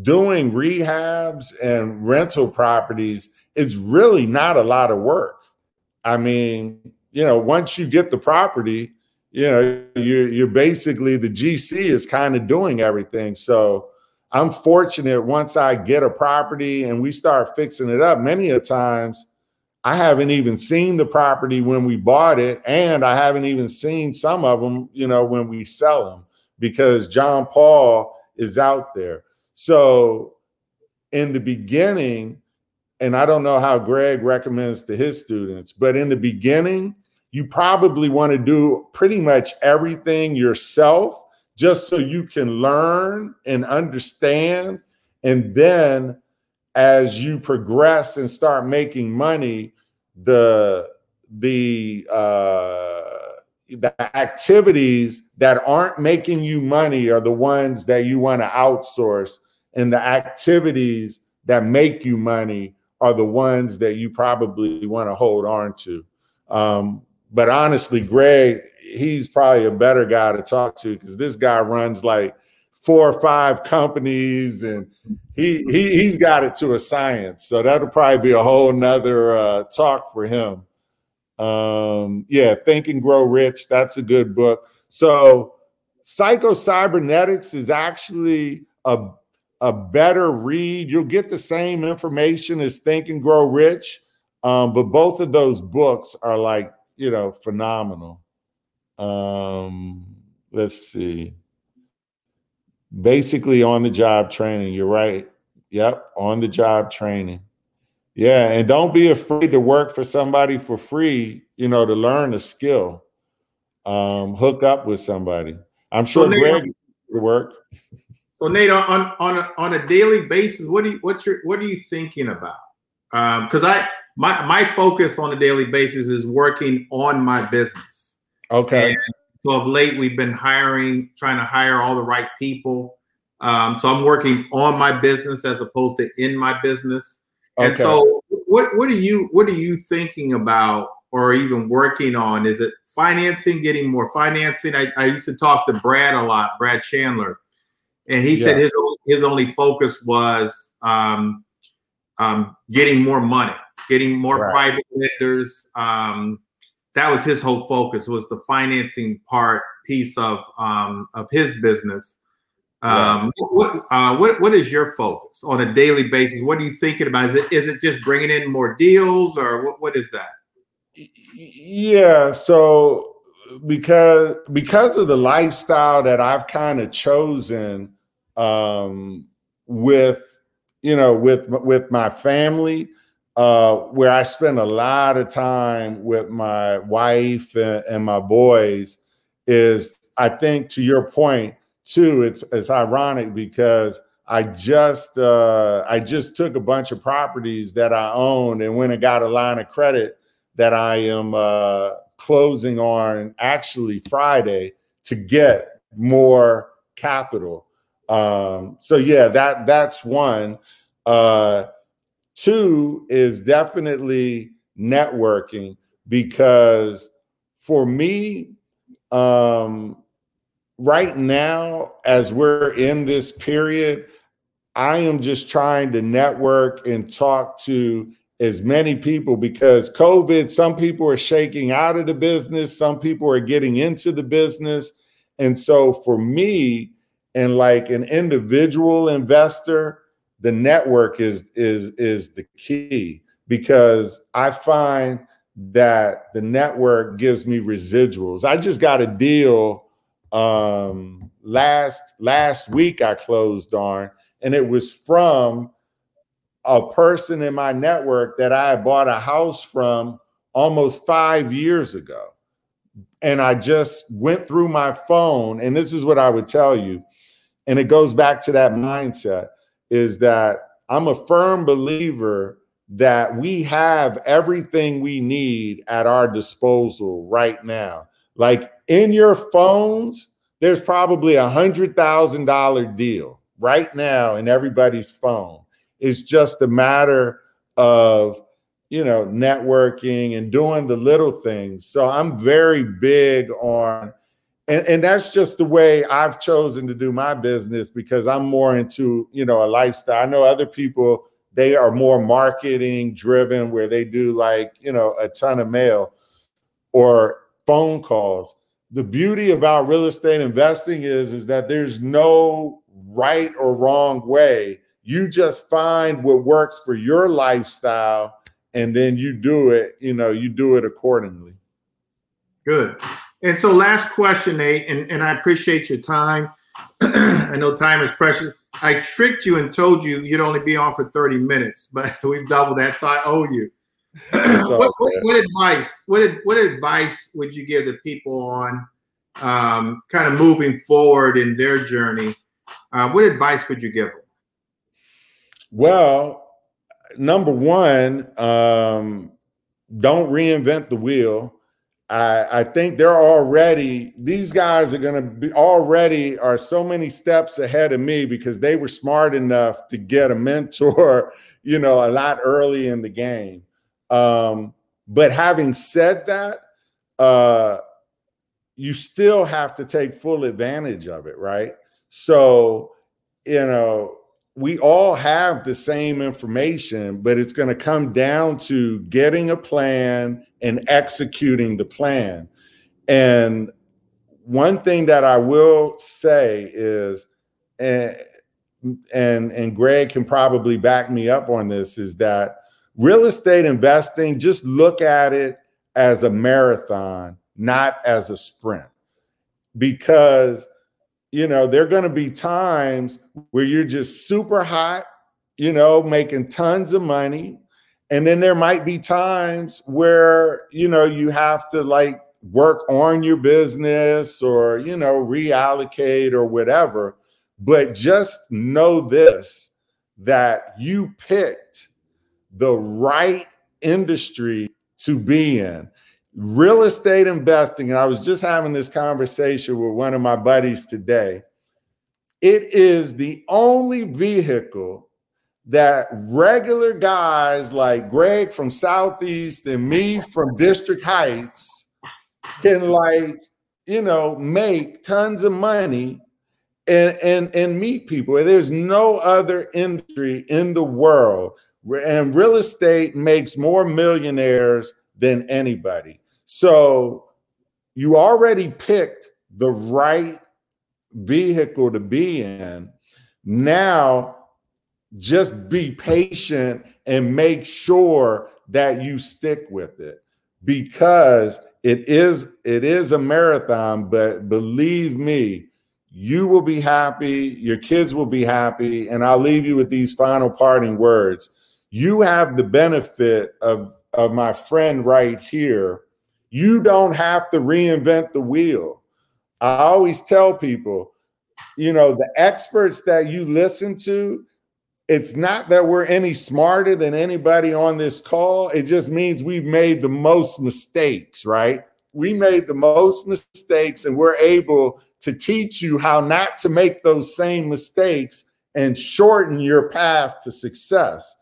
doing rehabs and rental properties, it's really not a lot of work. I mean, you know, once you get the property, you know, you're basically, the GC is kind of doing everything. So I'm fortunate, once I get a property and we start fixing it up, many a times I haven't even seen the property when we bought it, and I haven't even seen some of them, you know, when we sell them, because John Paul is out there. So in the beginning, and I don't know how Greg recommends to his students, but in the beginning, you probably want to do pretty much everything yourself just so you can learn and understand. And then as you progress and start making money, the activities that aren't making you money are the ones that you want to outsource, and the activities that make you money are the ones that you probably want to hold on to. But honestly, Greg, he's probably a better guy to talk to, because this guy runs like 4 or 5 companies, and he's got it to a science. So that'll probably be a whole nother talk for him. Yeah, Think and Grow Rich, that's a good book. So Psycho-Cybernetics is actually a better read. You'll get the same information as Think and Grow Rich, but both of those books are like, you know, phenomenal. Let's see. Basically on-the-job training. You're right. Yep, on-the-job training. Yeah, and don't be afraid to work for somebody for free, you know, to learn a skill. Hook up with somebody. I'm sure Greg would work. So Nate, on a daily basis, what are you thinking about? Because my focus on a daily basis is working on my business. Okay. And so of late, we've been trying to hire all the right people. So I'm working on my business as opposed to in my business. Okay. And so what are you thinking about or even working on? Is it financing, getting more financing? I used to talk to Brad a lot, Brad Chandler. And he said his only focus was getting more money, getting more private lenders. That was his whole focus, was the financing piece of his business. What is your focus on a daily basis? What are you thinking about? Is it just bringing in more deals, or what is that? Yeah. So, because of the lifestyle that I've kind of chosen, with my family, where I spend a lot of time with my wife and my boys, is, I think, to your point too, it's ironic, because I just took a bunch of properties that I owned and went and got a line of credit that I am closing on actually Friday to get more capital. So yeah, that's one. Two is definitely networking, because for me, right now, as we're in this period, I am just trying to network and talk to as many people, because COVID, some people are shaking out of the business, some people are getting into the business. And so for me, and like an individual investor, the network is the key, because I find that the network gives me residuals. I just got a deal last week I closed on, and it was from a person in my network that I bought a house from almost 5 years ago. And I just went through my phone, and this is what I would tell you, and it goes back to that mindset, is that I'm a firm believer that we have everything we need at our disposal right now. Like in your phones, there's probably a $100,000 deal right now in everybody's phone. It's just a matter of, you know, networking and doing the little things. So I'm very big on, and that's just the way I've chosen to do my business, because I'm more into, you know, a lifestyle. I know other people, they are more marketing driven, where they do like, you know, a ton of mail or phone calls. The beauty about real estate investing is that there's no right or wrong way. You just find what works for your lifestyle, and then you do it, you know, you do it accordingly. Good. And so last question, Nate, and I appreciate your time. I know time is precious. I tricked you and told you you'd only be on for 30 minutes, but we've doubled that, so I owe you. What advice would you give the people on kind of moving forward in their journey? What advice would you give them? Well, number one, don't reinvent the wheel. I think these guys are so many steps ahead of me, because they were smart enough to get a mentor, you know, a lot early in the game. But having said that, you still have to take full advantage of it, right? So, you know, we all have the same information, but it's going to come down to getting a plan and executing the plan. And one thing that I will say is, and Greg can probably back me up on this, is that real estate investing, just look at it as a marathon, not as a sprint, because, you know, there are going to be times where you're just super hot, you know, making tons of money. And then there might be times where, you know, you have to like work on your business or, you know, reallocate or whatever. But just know this, that you picked the right industry to be in. Real estate investing, and I was just having this conversation with one of my buddies today, it is the only vehicle that regular guys like Greg from Southeast and me from District Heights can, like, you know, make tons of money and meet people. There's no other industry in the world, and real estate makes more millionaires than anybody. So you already picked the right vehicle to be in. Now, just be patient and make sure that you stick with it, because it is a marathon, but believe me, you will be happy, your kids will be happy, and I'll leave you with these final parting words. You have the benefit of my friend right here. You don't have to reinvent the wheel. I always tell people, you know, the experts that you listen to, it's not that we're any smarter than anybody on this call. It just means we've made the most mistakes, right? We made the most mistakes, and we're able to teach you how not to make those same mistakes and shorten your path to success.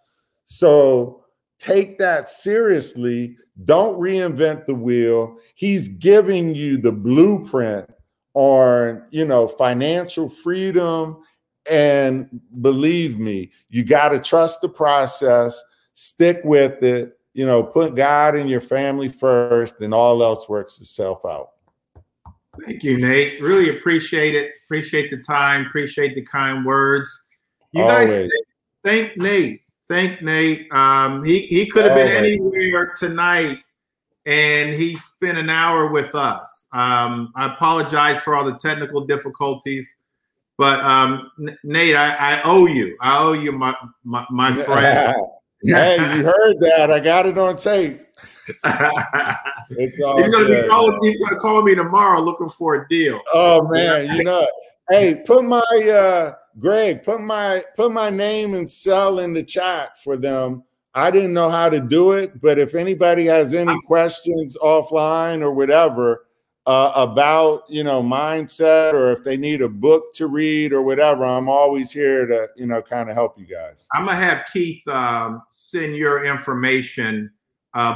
So take that seriously. Don't reinvent the wheel. He's giving you the blueprint on, you know, financial freedom. And believe me, you got to trust the process, stick with it, you know, put God and your family first, and all else works itself out. Thank you, Nate. Really appreciate it. Appreciate the time. Appreciate the kind words. You always. Guys, thank Nate. He could have been anywhere tonight, and he spent an hour with us. I apologize for all the technical difficulties, but Nate, I owe you. I owe you my friend. Hey, you heard that. I got it on tape. He's going to call me tomorrow looking for a deal. Oh, man, you know. Hey, put my Greg, put my name and cell in the chat for them. I didn't know how to do it, but if anybody has any questions offline or whatever about, mindset, or if they need a book to read or whatever, I'm always here to, kind of help you guys. I'm going to have Keith send your information,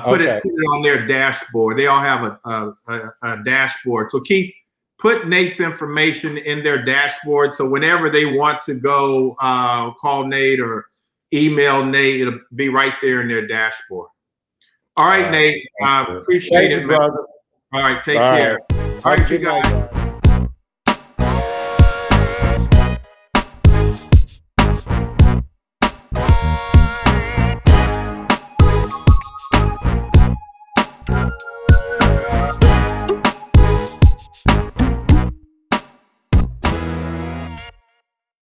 put it on their dashboard. They all have a dashboard. So Keith, put Nate's information in their dashboard. So whenever they want to go call Nate or email Nate, it'll be right there in their dashboard. All right, Nate. I appreciate it, brother. All right, take care. All right, you guys.